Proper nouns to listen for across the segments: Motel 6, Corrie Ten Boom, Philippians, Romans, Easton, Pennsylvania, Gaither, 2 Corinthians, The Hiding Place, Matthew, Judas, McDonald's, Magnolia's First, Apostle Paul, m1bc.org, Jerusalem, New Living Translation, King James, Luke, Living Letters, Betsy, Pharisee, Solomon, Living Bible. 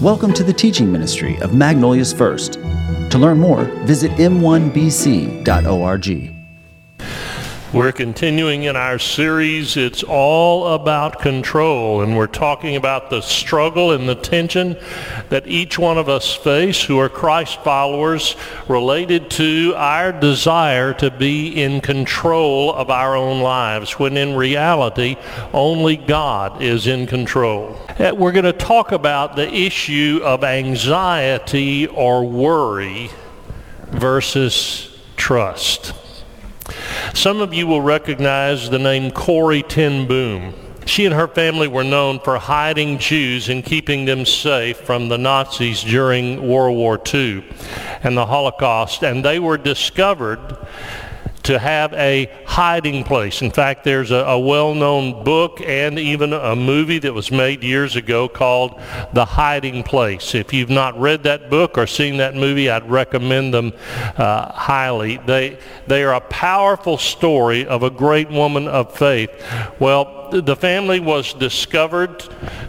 Welcome to the teaching ministry of Magnolia's First. To learn more, visit m1bc.org. We're continuing in our series, It's All About Control, and we're talking about the struggle and the tension that each one of us face who are Christ followers related to our desire to be in control of our own lives, when in reality, only God is in control. We're going to talk about the issue of anxiety or worry versus trust. Some of you will recognize the name Corrie Ten Boom. She and her family were known for hiding Jews and keeping them safe from the Nazis during World War II and the Holocaust, and they were discovered to have a hiding place. In fact, there's a well-known book and even a movie that was made years ago called The Hiding Place. If you've not read that book or seen that movie, I'd recommend them highly. They are a powerful story of a great woman of faith. Well, the family was discovered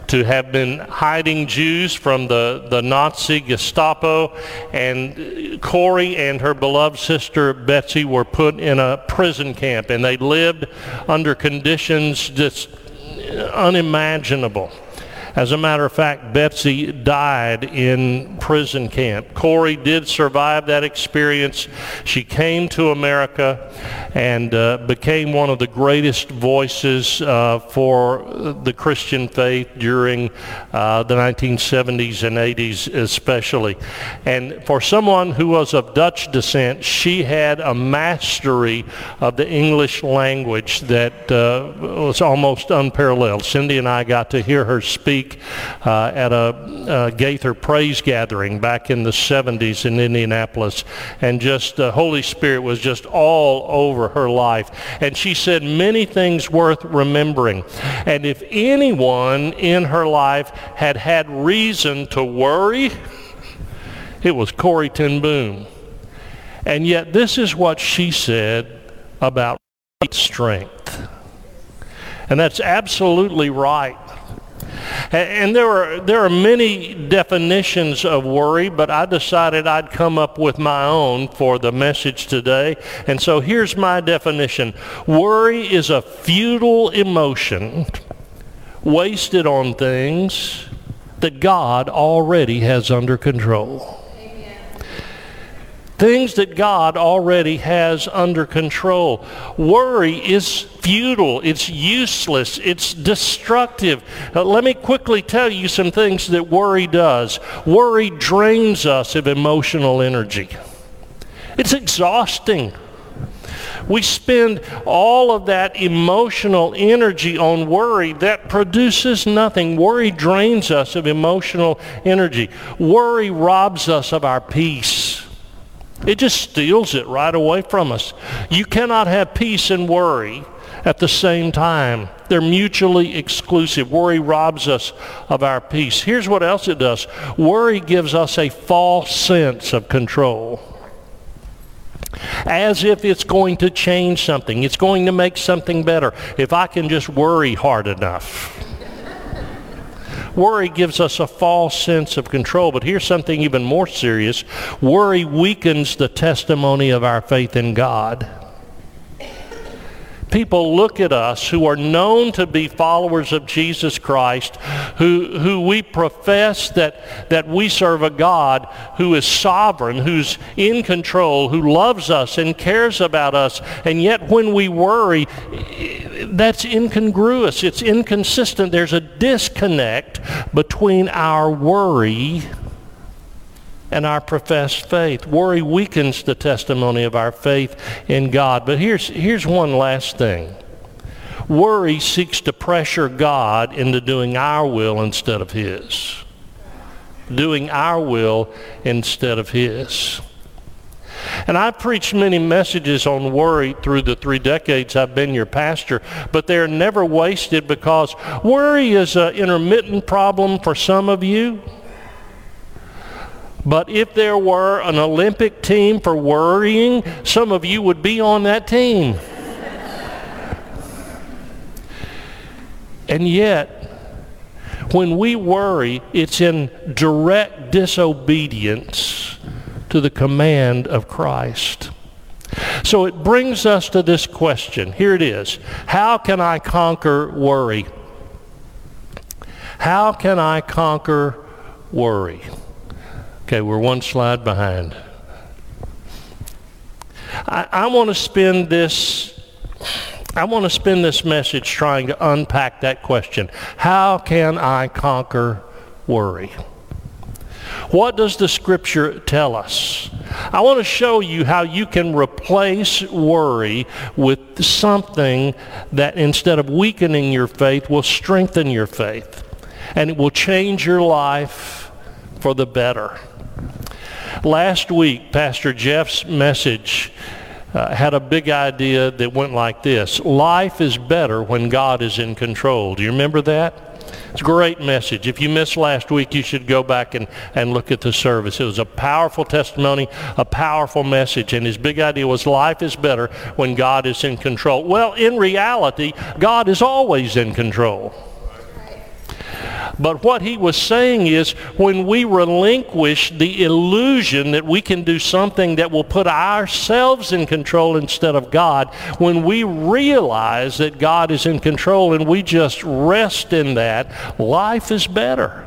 to have been hiding Jews from the Nazi Gestapo, and Corrie and her beloved sister Betsy were put in a prison camp, and they lived under conditions just unimaginable. As a matter of fact, Betsy died in prison camp. Corrie did survive that experience. She came to America and became one of the greatest voices for the Christian faith during the 1970s and 80s especially. And for someone who was of Dutch descent, she had a mastery of the English language that was almost unparalleled. Cindy and I got to hear her speak at a Gaither praise gathering back in the 70s in Indianapolis, and just the Holy Spirit was just all over her life. And she said many things worth remembering. And if anyone in her life had reason to worry, it was Corrie Ten Boom. And yet this is what she said about strength. And that's absolutely right. And there are many definitions of worry, but I decided I'd come up with my own for the message today. And so here's my definition. Worry is a futile emotion wasted on things that God already has under control. Amen. Things that God already has under control. Worry is futile, it's useless, it's destructive. Let me quickly tell you some things that worry does. Worry drains us of emotional energy. It's exhausting. We spend all of that emotional energy on worry that produces nothing. Worry drains us of emotional energy. Worry robs us of our peace. It just steals it right away from us. You cannot have peace and worry at the same time. They're mutually exclusive. Worry robs us of our peace. Here's what else it does. Worry gives us a false sense of control, as if it's going to change something. It's going to make something better if I can just worry hard enough. Worry gives us a false sense of control, but here's something even more serious. Worry weakens the testimony of our faith in God. People look at us who are known to be followers of Jesus Christ, who we profess that we serve a God who is sovereign, who's in control, who loves us and cares about us. And yet when we worry, that's incongruous. It's inconsistent. There's a disconnect between our worry and our professed faith. Worry weakens the testimony of our faith in God. But here's one last thing. Worry seeks to pressure God into doing our will instead of His. Doing our will instead of His. And I've preached many messages on worry through the 3 decades I've been your pastor, but they're never wasted, because worry is an intermittent problem for some of you. But if there were an Olympic team for worrying, some of you would be on that team. And yet, When we worry, it's in direct disobedience to the command of Christ. So it brings us to this question. Here it is. How can I conquer worry? How can I conquer worry? Okay, we're one slide behind. I want to spend this message trying to unpack that question. How can I conquer worry? What does the Scripture tell us? I want to show you how you can replace worry with something that, instead of weakening your faith, will strengthen your faith. And it will change your life for the better. Last week, Pastor Jeff's message had a big idea that went like this. Life is better when God is in control. Do you remember that? It's a great message. If you missed last week, you should go back and look at the service. It was a powerful testimony, a powerful message, and his big idea was life is better when God is in control. Well, in reality, God is always in control. But what he was saying is, when we relinquish the illusion that we can do something that will put ourselves in control instead of God, when we realize that God is in control and we just rest in that, life is better.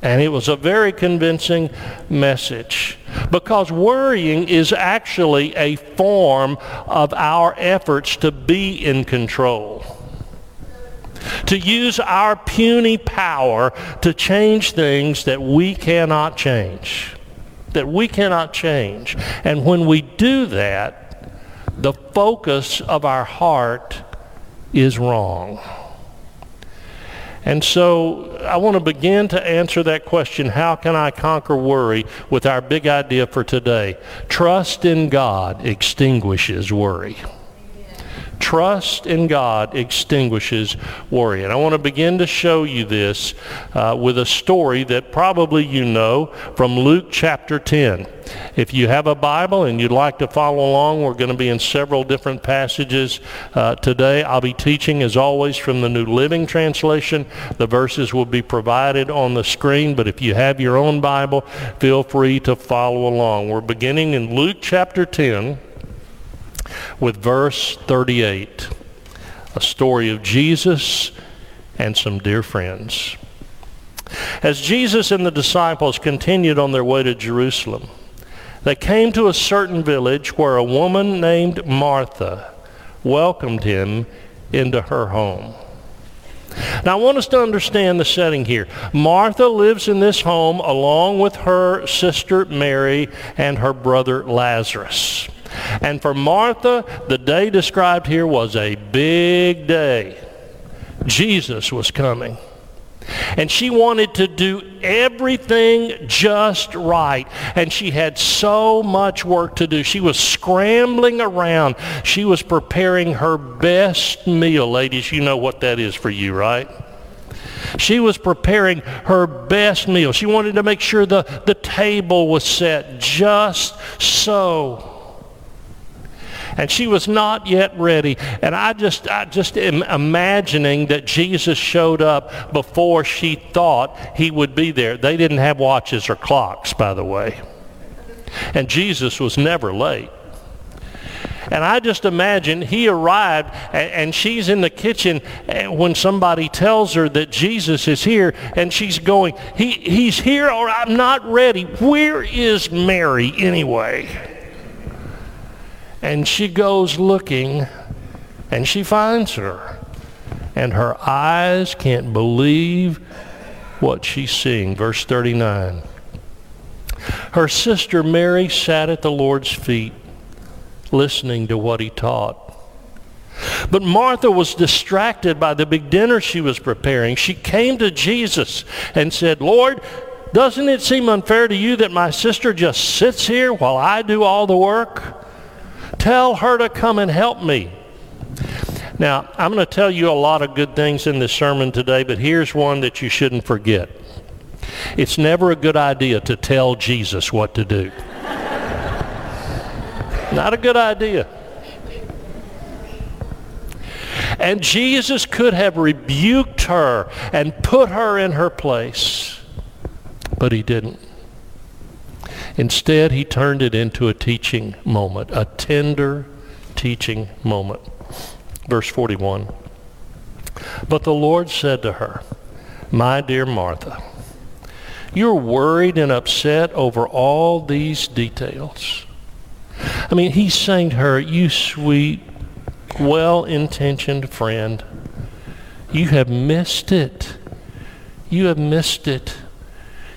And it was a very convincing message, because worrying is actually a form of our efforts to be in control. To use our puny power to change things that we cannot change. That we cannot change. And when we do that, the focus of our heart is wrong. And so I want to begin to answer that question, how can I conquer worry, with our big idea for today. Trust in God extinguishes worry. Trust in God extinguishes worry. And I want to begin to show you this with a story that probably you know from Luke chapter 10. If you have a Bible and you'd like to follow along, we're going to be in several different passages today. I'll be teaching, as always, from the New Living Translation. The verses will be provided on the screen, but if you have your own Bible, feel free to follow along. We're beginning in Luke chapter 10. With verse 38, a story of Jesus and some dear friends. As Jesus and the disciples continued on their way to Jerusalem, they came to a certain village where a woman named Martha welcomed him into her home. Now, I want us to understand the setting here. Martha lives in this home along with her sister Mary and her brother Lazarus. And for Martha, the day described here was a big day. Jesus was coming. And she wanted to do everything just right. And she had so much work to do. She was scrambling around. She was preparing her best meal. Ladies, you know what that is for you, right? She was preparing her best meal. She wanted to make sure the table was set just so. And she was not yet ready. And I just am imagining that Jesus showed up before she thought he would be there. They didn't have watches or clocks, by the way. And Jesus was never late. And I just imagine he arrived, and she's in the kitchen when somebody tells her that Jesus is here, and she's going, he's here, or I'm not ready. Where is Mary anyway? And she goes looking, and she finds her. And her eyes can't believe what she's seeing. Verse 39. Her sister Mary sat at the Lord's feet, listening to what he taught. But Martha was distracted by the big dinner she was preparing. She came to Jesus and said, Lord, doesn't it seem unfair to you that my sister just sits here while I do all the work? Tell her to come and help me. Now, I'm going to tell you a lot of good things in this sermon today, but here's one that you shouldn't forget. It's never a good idea to tell Jesus what to do. Not a good idea. And Jesus could have rebuked her and put her in her place, but he didn't. Instead, he turned it into a teaching moment, a tender teaching moment. Verse 41. But the Lord said to her, "My dear Martha, you're worried and upset over all these details." I mean, he's saying to her, "You sweet, well-intentioned friend, you have missed it. You have missed it.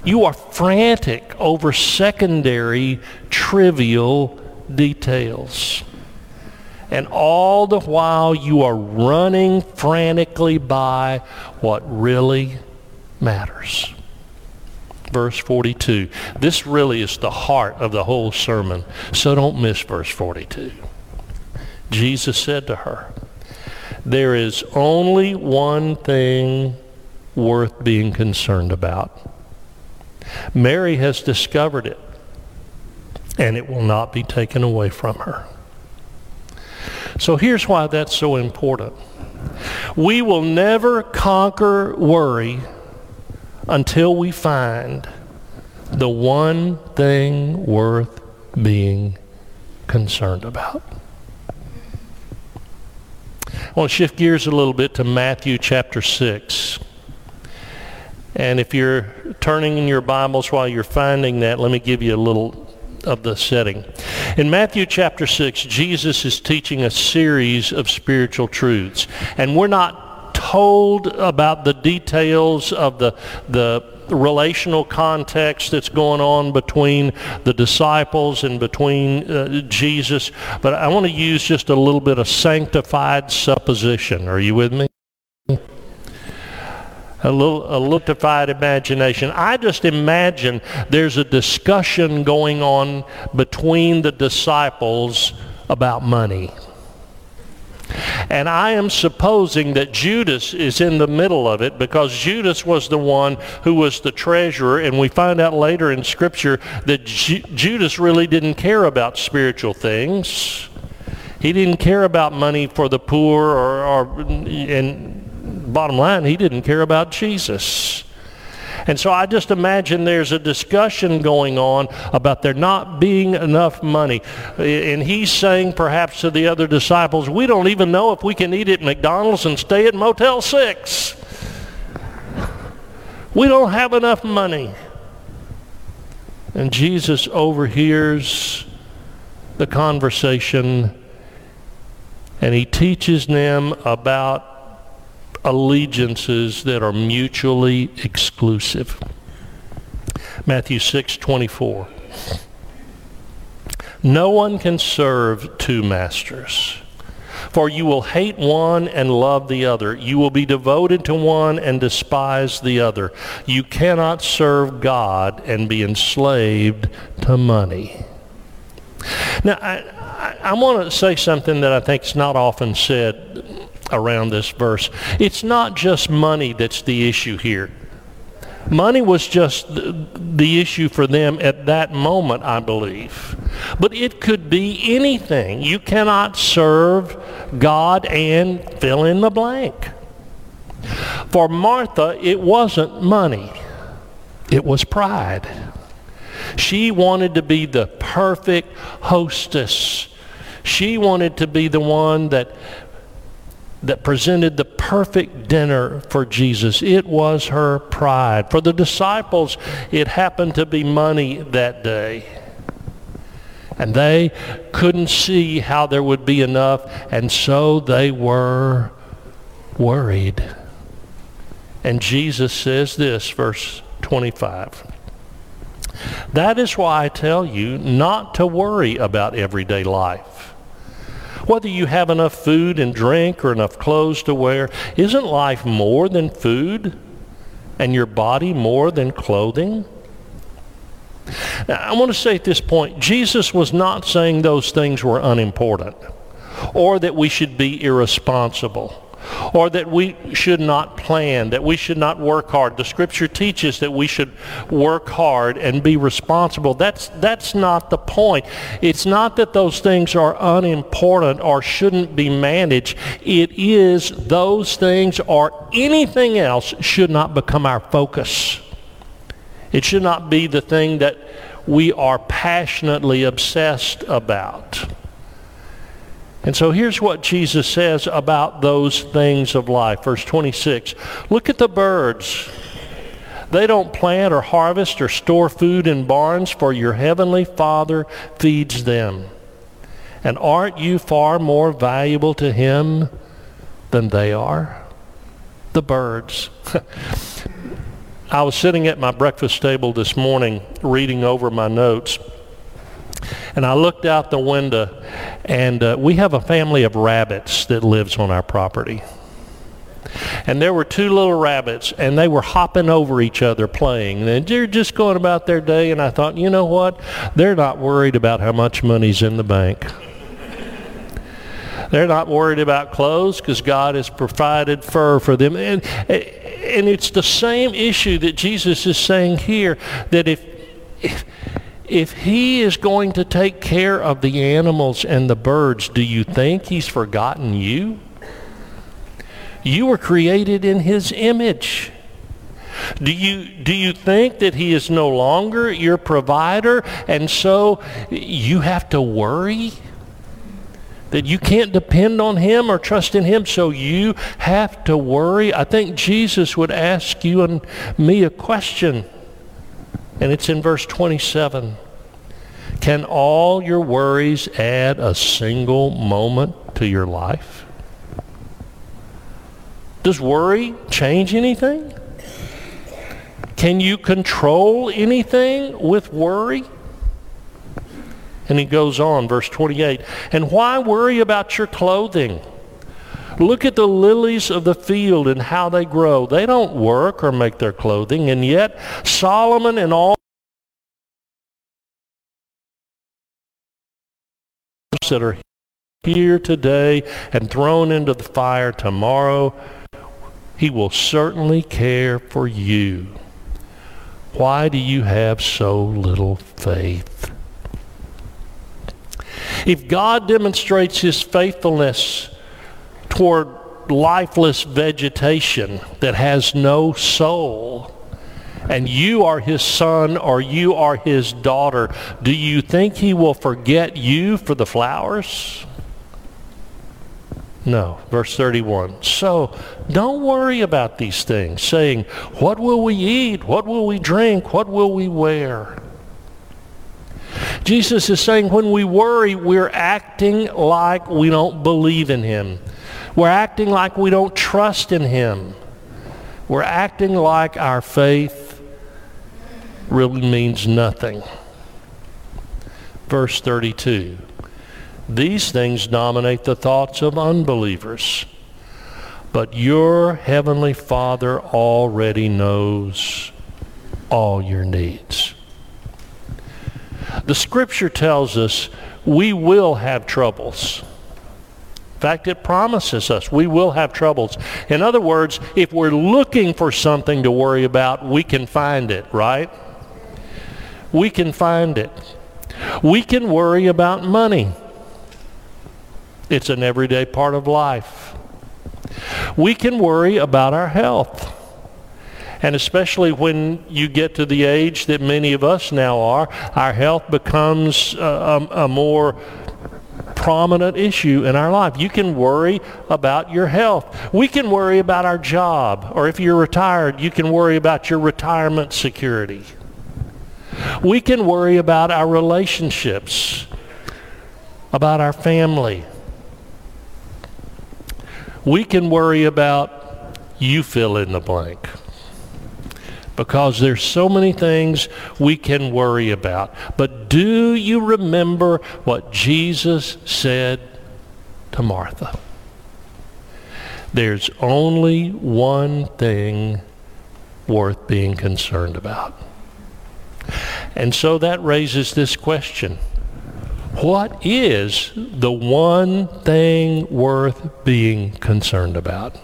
You are frantic over secondary, trivial details. And all the while you are running frantically by what really matters." Verse 42. This really is the heart of the whole sermon, so don't miss verse 42. Jesus said to her, "There is only one thing worth being concerned about. Mary has discovered it, and it will not be taken away from her." So here's why that's so important. We will never conquer worry until we find the one thing worth being concerned about. I want to shift gears a little bit to Matthew chapter 6. And if you're turning in your Bibles while you're finding that, let me give you a little of the setting. In Matthew chapter 6, Jesus is teaching a series of spiritual truths. And we're not told about the details of the relational context that's going on between the disciples and between Jesus. But I want to use just a little bit of sanctified supposition. Are you with me? A liquefied imagination. I just imagine there's a discussion going on between the disciples about money. And I am supposing that Judas is in the middle of it, because Judas was the one who was the treasurer, and we find out later in Scripture that Judas really didn't care about spiritual things. He didn't care about money for the poor, and bottom line, he didn't care about Jesus. And so I just imagine there's a discussion going on about there not being enough money. And he's saying perhaps to the other disciples, "We don't even know if we can eat at McDonald's and stay at Motel 6. We don't have enough money." And Jesus overhears the conversation, and he teaches them about allegiances that are mutually exclusive. Matthew 6:24. "No one can serve two masters, for you will hate one and love the other. You will be devoted to one and despise the other. You cannot serve God and be enslaved to money." Now, I want to say something that I think is not often said around this verse. It's not just money that's the issue here. Money was just the issue for them at that moment, I believe. But it could be anything. You cannot serve God and fill in the blank. For Martha, it wasn't money. It was pride. She wanted to be the perfect hostess. She wanted to be the one that presented the perfect dinner for Jesus. It was her pride. For the disciples, it happened to be money that day. And they couldn't see how there would be enough, and so they were worried. And Jesus says this, verse 25, "That is why I tell you not to worry about everyday life. Whether you have enough food and drink or enough clothes to wear, isn't life more than food and your body more than clothing?" Now, I want to say at this point, Jesus was not saying those things were unimportant or that we should be irresponsible or that we should not plan, that we should not work hard. The Scripture teaches that we should work hard and be responsible. That's not the point. It's not that those things are unimportant or shouldn't be managed. It is those things or anything else should not become our focus. It should not be the thing that we are passionately obsessed about. And so here's what Jesus says about those things of life. Verse 26, look at the birds. They don't plant or harvest or store food in barns, for your heavenly Father feeds them. And aren't you far more valuable to him than they are? The birds. I was sitting at my breakfast table this morning reading over my notes, and I looked out the window, and we have a family of rabbits that lives on our property. And there were two little rabbits, and they were hopping over each other playing. And they're just going about their day, and I thought, you know what? They're not worried about how much money's in the bank. They're not worried about clothes because God has provided fur for them. And it's the same issue that Jesus is saying here, that if he is going to take care of the animals and the birds, do you think he's forgotten you? You were created in his image. Do you think that he is no longer your provider, and so you have to worry that you can't depend on him or trust in him, so you have to worry? I think Jesus would ask you and me a question. And it's in verse 27. Can all your worries add a single moment to your life? Does worry change anything? Can you control anything with worry? And he goes on, verse 28. And why worry about your clothing? Look at the lilies of the field and how they grow. They don't work or make their clothing, and yet Solomon in all that are here today and thrown into the fire tomorrow, he will certainly care for you. Why do you have so little faith? If God demonstrates his faithfulness toward lifeless vegetation that has no soul, and you are his son or you are his daughter, do you think he will forget you for the flowers? No. Verse 31. So don't worry about these things, saying, what will we eat? What will we drink? What will we wear? Jesus is saying when we worry, we're acting like we don't believe in him. We're acting like we don't trust in him. We're acting like our faith really means nothing. Verse 32. These things dominate the thoughts of unbelievers, but your heavenly Father already knows all your needs. The Scripture tells us we will have troubles. In fact, it promises us we will have troubles. In other words, if we're looking for something to worry about, we can find it, right? We can find it. We can worry about money. It's an everyday part of life. We can worry about our health. And especially when you get to the age that many of us now are, our health becomes a more prominent issue in our life. You can worry about your health. We can worry about our job, or if you're retired, you can worry about your retirement security. We can worry about our relationships, about our family. We can worry about you fill in the blank, because there's so many things we can worry about. But do you remember what Jesus said to Martha? There's only one thing worth being concerned about. And so that raises this question. What is the one thing worth being concerned about?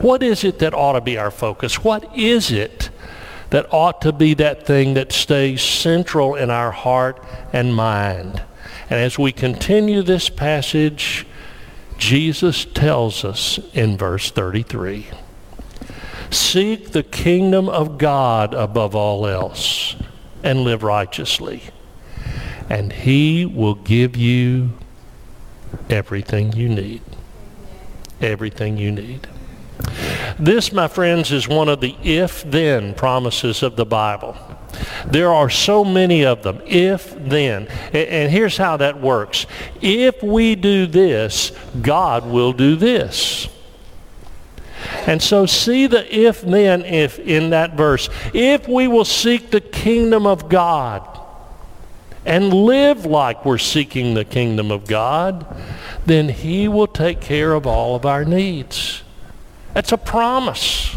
What is it that ought to be our focus? What is it that ought to be that thing that stays central in our heart and mind? And as we continue this passage, Jesus tells us in verse 33, "Seek the kingdom of God above all else and live righteously, and he will give you everything you need." Everything you need. This, my friends, is one of the if-then promises of the Bible. There are so many of them, if-then. And here's how that works. If we do this, God will do this. And so see the if-then if in that verse. If we will seek the kingdom of God and live like we're seeking the kingdom of God, then he will take care of all of our needs. That's a promise.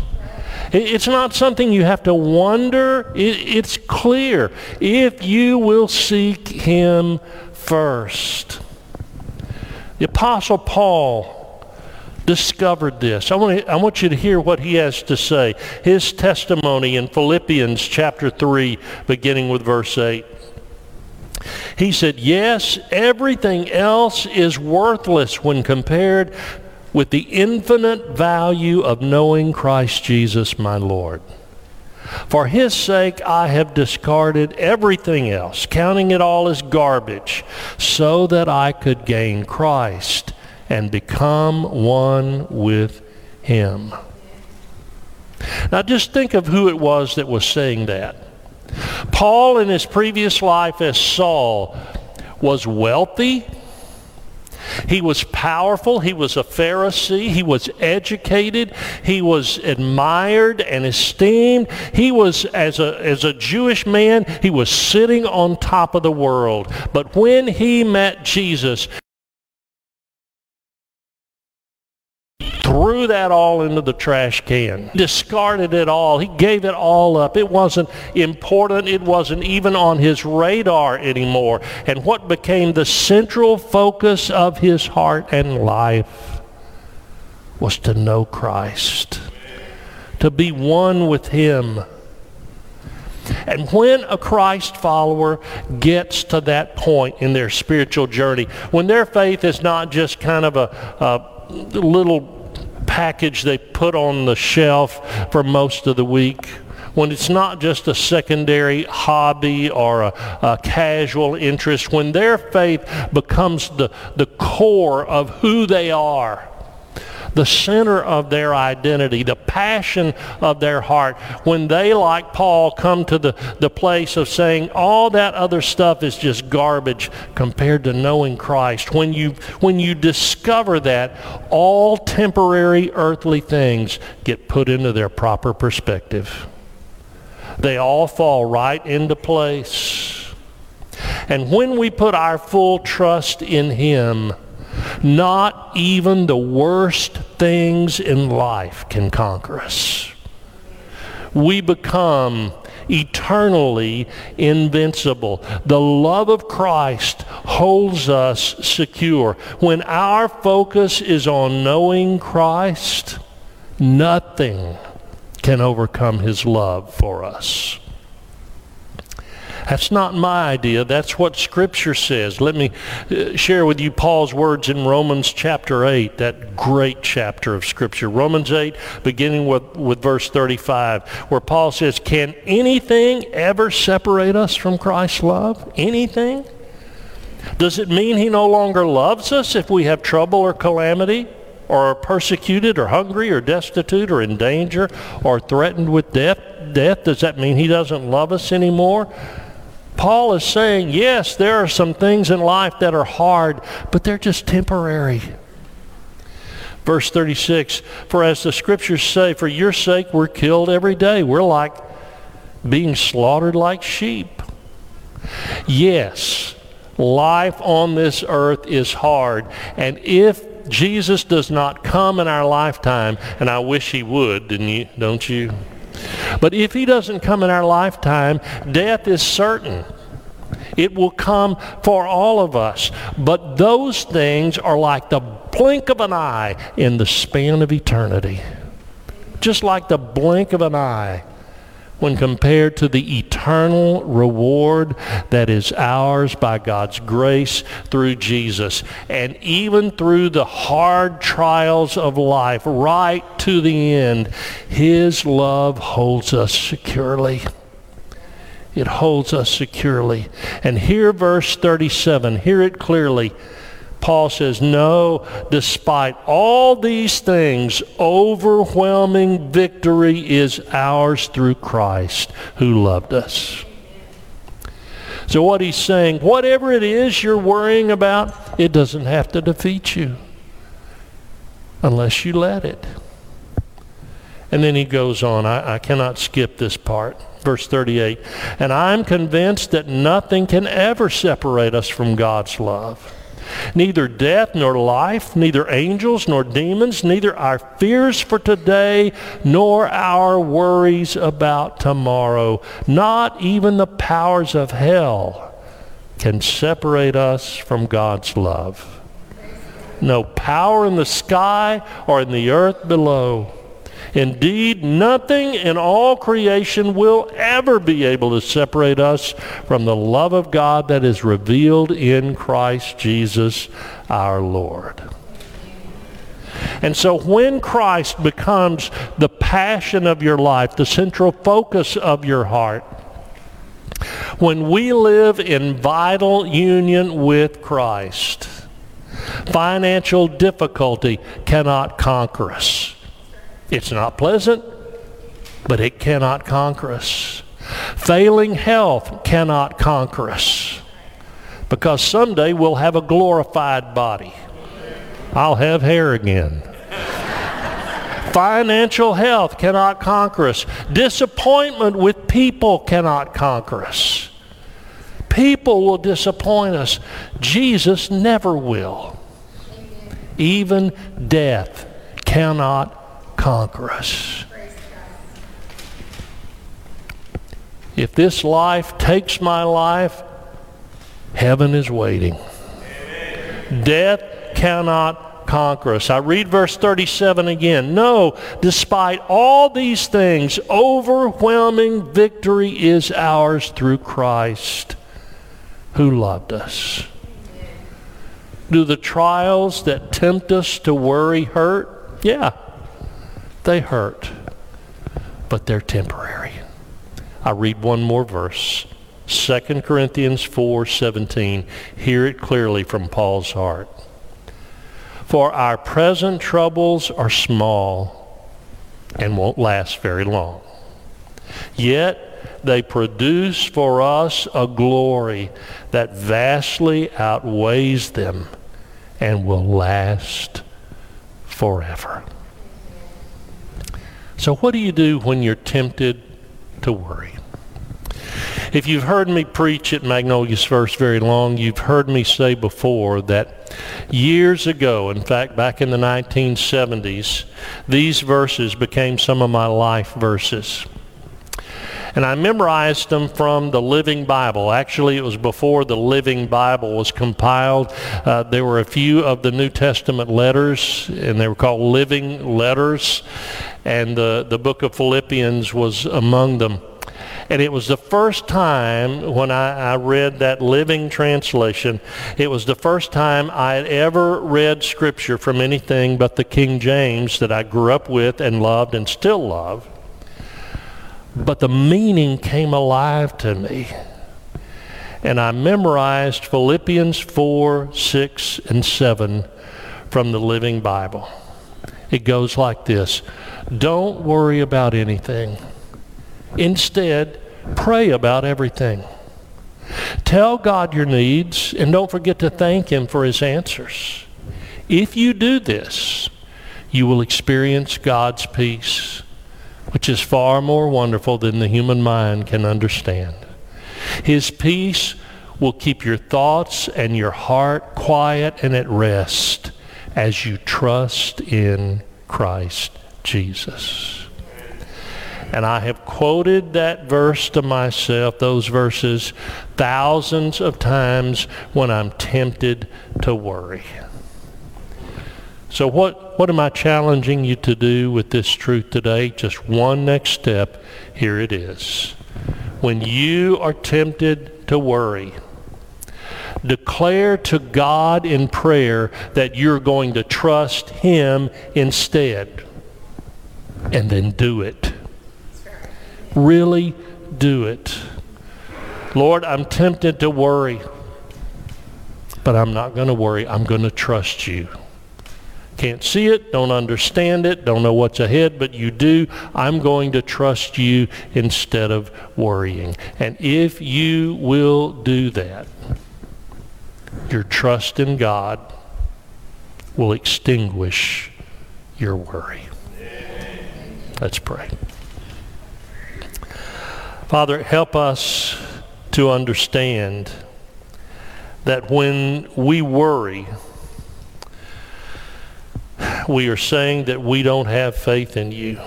It's not something you have to wonder. It's clear. If you will seek him first. The Apostle Paul discovered this. I want you to hear what he has to say. His testimony in Philippians chapter 3, beginning with verse 8. He said, "Yes, everything else is worthless when compared with the infinite value of knowing Christ Jesus my Lord. For his sake I have discarded everything else, counting it all as garbage, so that I could gain Christ and become one with him." Now just think of who it was that was saying that. Paul, in his previous life as Saul, was wealthy. He was powerful. He was a Pharisee. He was educated. He was admired and esteemed. He was, as a Jewish man, he was sitting on top of the world. But when he met Jesus, he threw that all into the trash can, discarded it all. He gave it all up. It wasn't important. It wasn't even on his radar anymore. And what became the central focus of his heart and life was to know Christ, to be one with him. And when a Christ follower gets to that point in their spiritual journey, when their faith is not just kind of a little package they put on the shelf for most of the week, when it's not just a secondary hobby or a casual interest, when their faith becomes the core of who they are, the center of their identity, the passion of their heart, when they, like Paul, come to the place of saying all that other stuff is just garbage compared to knowing Christ, when you discover that, all temporary earthly things get put into their proper perspective. They all fall right into place. And when we put our full trust in him, not even the worst things in life can conquer us. We become eternally invincible. The love of Christ holds us secure. When our focus is on knowing Christ, nothing can overcome his love for us. That's not my idea. That's what Scripture says. Let me share with you Paul's words in Romans chapter 8, that great chapter of Scripture. Romans 8, beginning with verse 35, where Paul says, "Can anything ever separate us from Christ's love? Anything? Does it mean he no longer loves us if we have trouble or calamity, or are persecuted or hungry or destitute or in danger or threatened with death? Does that mean he doesn't love us anymore?" Paul is saying, yes, there are some things in life that are hard, but they're just temporary. Verse 36, "For as the scriptures say, for your sake we're killed every day. We're like being slaughtered like sheep." Yes, life on this earth is hard. And if Jesus does not come in our lifetime, and I wish he would, don't you? But if he doesn't come in our lifetime, death is certain. It will come for all of us. But those things are like the blink of an eye in the span of eternity. Just like the blink of an eye when compared to the eternal reward that is ours by God's grace through Jesus. And even through the hard trials of life, right to the end, His love holds us securely. It holds us securely. And here, verse 37, hear it clearly. Paul says, no, despite all these things, overwhelming victory is ours through Christ who loved us. So what he's saying, whatever it is you're worrying about, it doesn't have to defeat you unless you let it. And then he goes on. I cannot skip this part. Verse 38, and I'm convinced that nothing can ever separate us from God's love. Neither death nor life, neither angels nor demons, neither our fears for today nor our worries about tomorrow. Not even the powers of hell can separate us from God's love. No power in the sky or in the earth below. Indeed, nothing in all creation will ever be able to separate us from the love of God that is revealed in Christ Jesus our Lord. And so when Christ becomes the passion of your life, the central focus of your heart, when we live in vital union with Christ, financial difficulty cannot conquer us. It's not pleasant, but it cannot conquer us. Failing health cannot conquer us, because someday we'll have a glorified body. I'll have hair again. Financial health cannot conquer us. Disappointment with people cannot conquer us. People will disappoint us. Jesus never will. Even death cannot conquer us. If this life takes my life, heaven is waiting. Amen. Death cannot conquer us. I read verse 37 again. No, despite all these things, overwhelming victory is ours through Christ who loved us. Do the trials that tempt us to worry hurt? Yeah. They hurt, but they're temporary. I read one more verse, 2 Corinthians 4:17. Hear it clearly from Paul's heart. For our present troubles are small and won't last very long. Yet they produce for us a glory that vastly outweighs them and will last forever. So what do you do when you're tempted to worry? If you've heard me preach at Magnolia's First very long, you've heard me say before that years ago, in fact, back in the 1970s, these verses became some of my life verses. And I memorized them from the Living Bible. Actually, it was before the Living Bible was compiled. There were a few of the New Testament letters, and they were called Living Letters. And the book of Philippians was among them. And it was the first time when I read that Living Translation, it was the first time I had ever read Scripture from anything but the King James that I grew up with and loved and still love. But the meaning came alive to me. And I memorized Philippians 4, 6, and 7 from the Living Bible. It goes like this. Don't worry about anything. Instead, pray about everything. Tell God your needs, and don't forget to thank Him for His answers. If you do this, you will experience God's peace, which is far more wonderful than the human mind can understand. His peace will keep your thoughts and your heart quiet and at rest as you trust in Christ Jesus. And I have quoted that verse to myself, those verses, thousands of times when I'm tempted to worry. So what am I challenging you to do with this truth today? Just one next step. Here it is. When you are tempted to worry, declare to God in prayer that you're going to trust Him instead. And then do it. Really do it. Lord, I'm tempted to worry, but I'm not going to worry. I'm going to trust you. Can't see it, don't understand it, don't know what's ahead, but you do. I'm going to trust you instead of worrying. And if you will do that, your trust in God will extinguish your worry. Let's pray. Father, help us to understand that when we worry, we are saying that we don't have faith in you.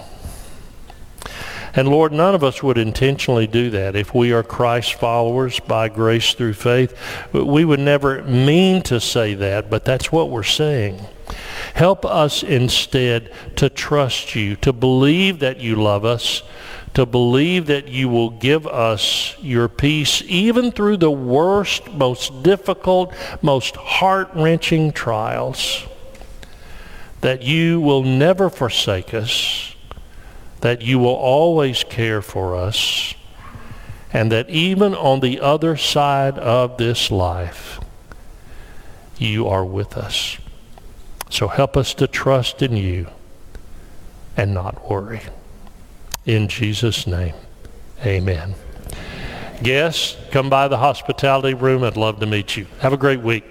And Lord, none of us would intentionally do that. If we are Christ followers by grace through faith, we would never mean to say that, but that's what we're saying. Help us instead to trust you, to believe that you love us, to believe that you will give us your peace even through the worst, most difficult, most heart-wrenching trials. That you will never forsake us, that you will always care for us, and that even on the other side of this life, you are with us. So help us to trust in you and not worry. In Jesus' name, amen. Guests, come by the hospitality room. I'd love to meet you. Have a great week.